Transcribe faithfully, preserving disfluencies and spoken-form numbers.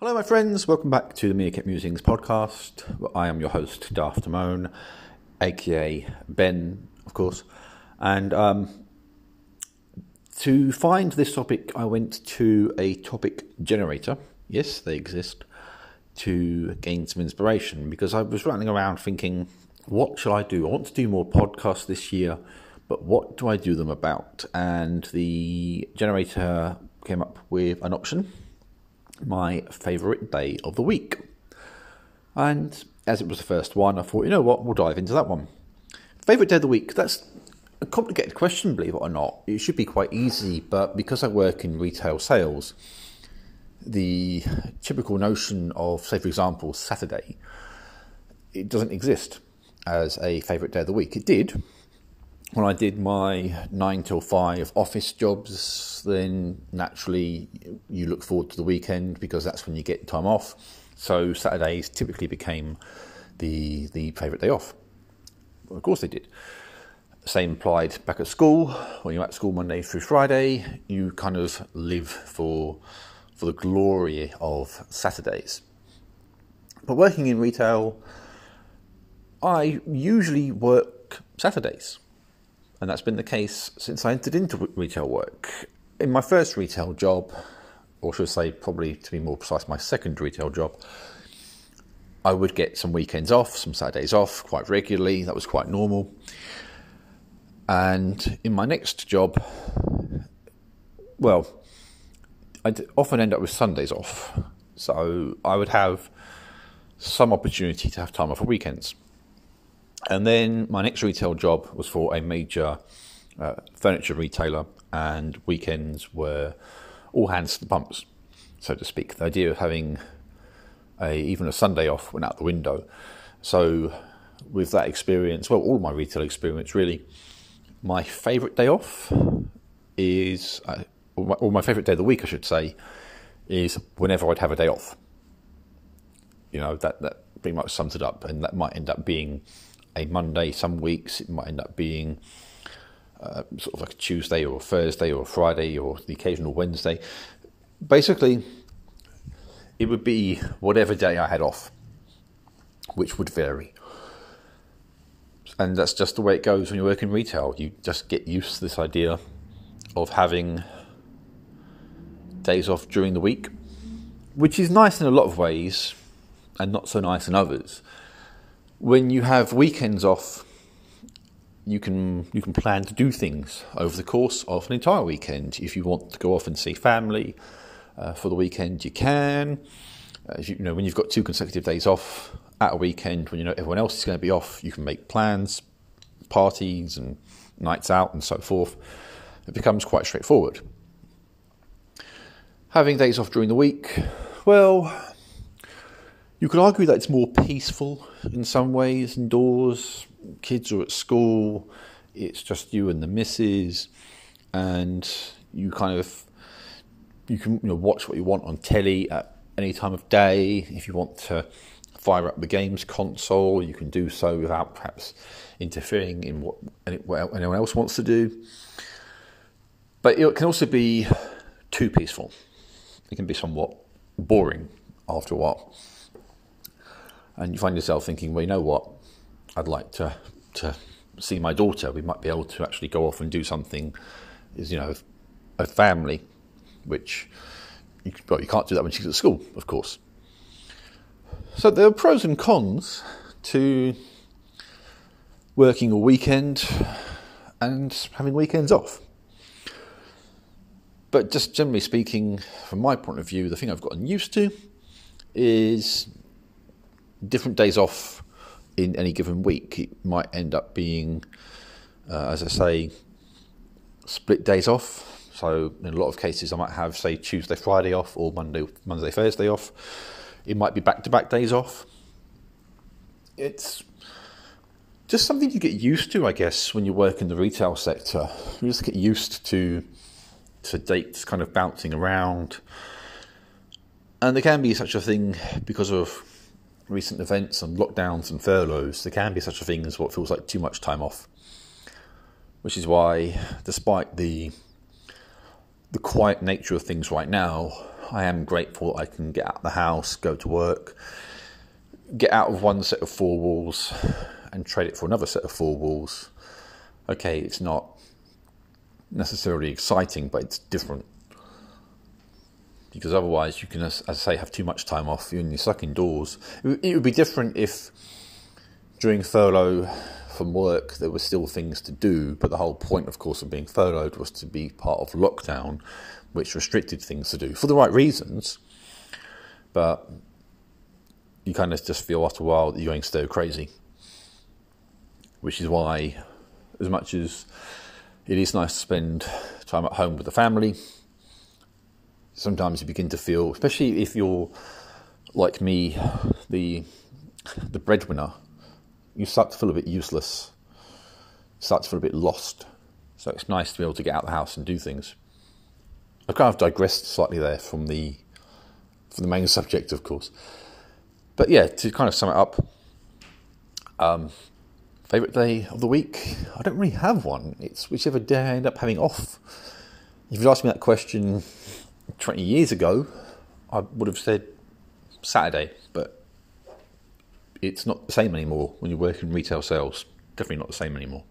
Hello my friends, welcome back to the Meerkat Musings podcast. I am your host, Darth Damone, aka Ben, of course. And um, to find this topic, I went to a topic generator. Yes, they exist, to gain some inspiration, because I was running around thinking, what shall I do? I want to do more podcasts this year, but what do I do them about? And the generator came up with an option: my favourite day of the week. And as it was the first one, I thought, you know what, we'll dive into that one. Favourite day of the week, that's a complicated question, believe it or not. It should be quite easy, but because I work in retail sales, the typical notion of, say for example, Saturday, it doesn't exist as a favourite day of the week. It did when I did my nine till five office jobs. Then naturally you look forward to the weekend because that's when you get time off. So Saturdays typically became the the favourite day off. Well, of course they did. Same applied back at school. When you're at school Monday through Friday, you kind of live for, for the glory of Saturdays. But working in retail, I usually work Saturdays. And that's been the case since I entered into retail work. In my first retail job, or should I say probably to be more precise, my second retail job, I would get some weekends off, some Saturdays off quite regularly. That was quite normal. And in my next job, well, I'd often end up with Sundays off. So I would have some opportunity to have time off for weekends. And then my next retail job was for a major uh, furniture retailer, and weekends were all hands to the pumps, so to speak. The idea of having a, even a Sunday off went out the window. So with that experience, well, all my retail experience really, my favourite day off is, uh, or my, or my favourite day of the week, I should say, is whenever I'd have a day off. You know, that, that pretty much sums it up, and that might end up being a Monday. Some weeks it might end up being uh, sort of like a Tuesday or a Thursday or a Friday or the occasional Wednesday. Basically, it would be whatever day I had off, which would vary. And that's just the way it goes when you work in retail. You just get used to this idea of having days off during the week, which is nice in a lot of ways and not so nice in others. When you have weekends off, you can you can plan to do things over the course of an entire weekend. If you want to go off and see family uh, for the weekend, you can. Uh, you, you know, when you've got two consecutive days off at a weekend, when you know everyone else is going to be off, you can make plans, parties and nights out and so forth. It becomes quite straightforward. Having days off during the week, well, you could argue that it's more peaceful in some ways indoors. Kids are at school, it's just you and the missus, and you kind of, you can you know, watch what you want on telly at any time of day. If you want to fire up the games console, you can do so without perhaps interfering in what, what anyone else wants to do. But it can also be too peaceful. It can be somewhat boring after a while. And you find yourself thinking, well, you know what, I'd like to to see my daughter. We might be able to actually go off and do something, as you know, a family, which you, well, you can't do that when she's at school, of course. So there are pros and cons to working a weekend and having weekends off. But just generally speaking, from my point of view, the thing I've gotten used to is different days off in any given week. It might end up being, uh, as I say, split days off. So in a lot of cases, I might have, say, Tuesday, Friday off, or Monday, Monday, Thursday off. It might be back-to-back days off. It's just something you get used to, I guess, when you work in the retail sector. You just get used to to dates kind of bouncing around. And there can be such a thing because of recent events and lockdowns and furloughs. There can be such a thing as what feels like too much time off, which is why, despite the the quiet nature of things right now, I am grateful I can get out of the house, go to work, get out of one set of four walls and trade it for another set of four walls. Okay, it's not necessarily exciting, but it's different. Because otherwise you can, as I say, have too much time off. You're stuck indoors. It would be different if during furlough from work there were still things to do, but the whole point, of course, of being furloughed was to be part of lockdown, which restricted things to do for the right reasons. But you kind of just feel after a while that you're going stir crazy, which is why, as much as it is nice to spend time at home with the family, sometimes you begin to feel, especially if you're like me, the the breadwinner, you start to feel a bit useless, you start to feel a bit lost. So it's nice to be able to get out of the house and do things. I kind of digressed slightly there from the from the main subject, of course. But yeah, to kind of sum it up, um, favourite day of the week? I don't really have one. It's whichever day I end up having off. If you'd asked me that question twenty years ago, I would have said Saturday, but it's not the same anymore when you work in retail sales. Definitely not the same anymore.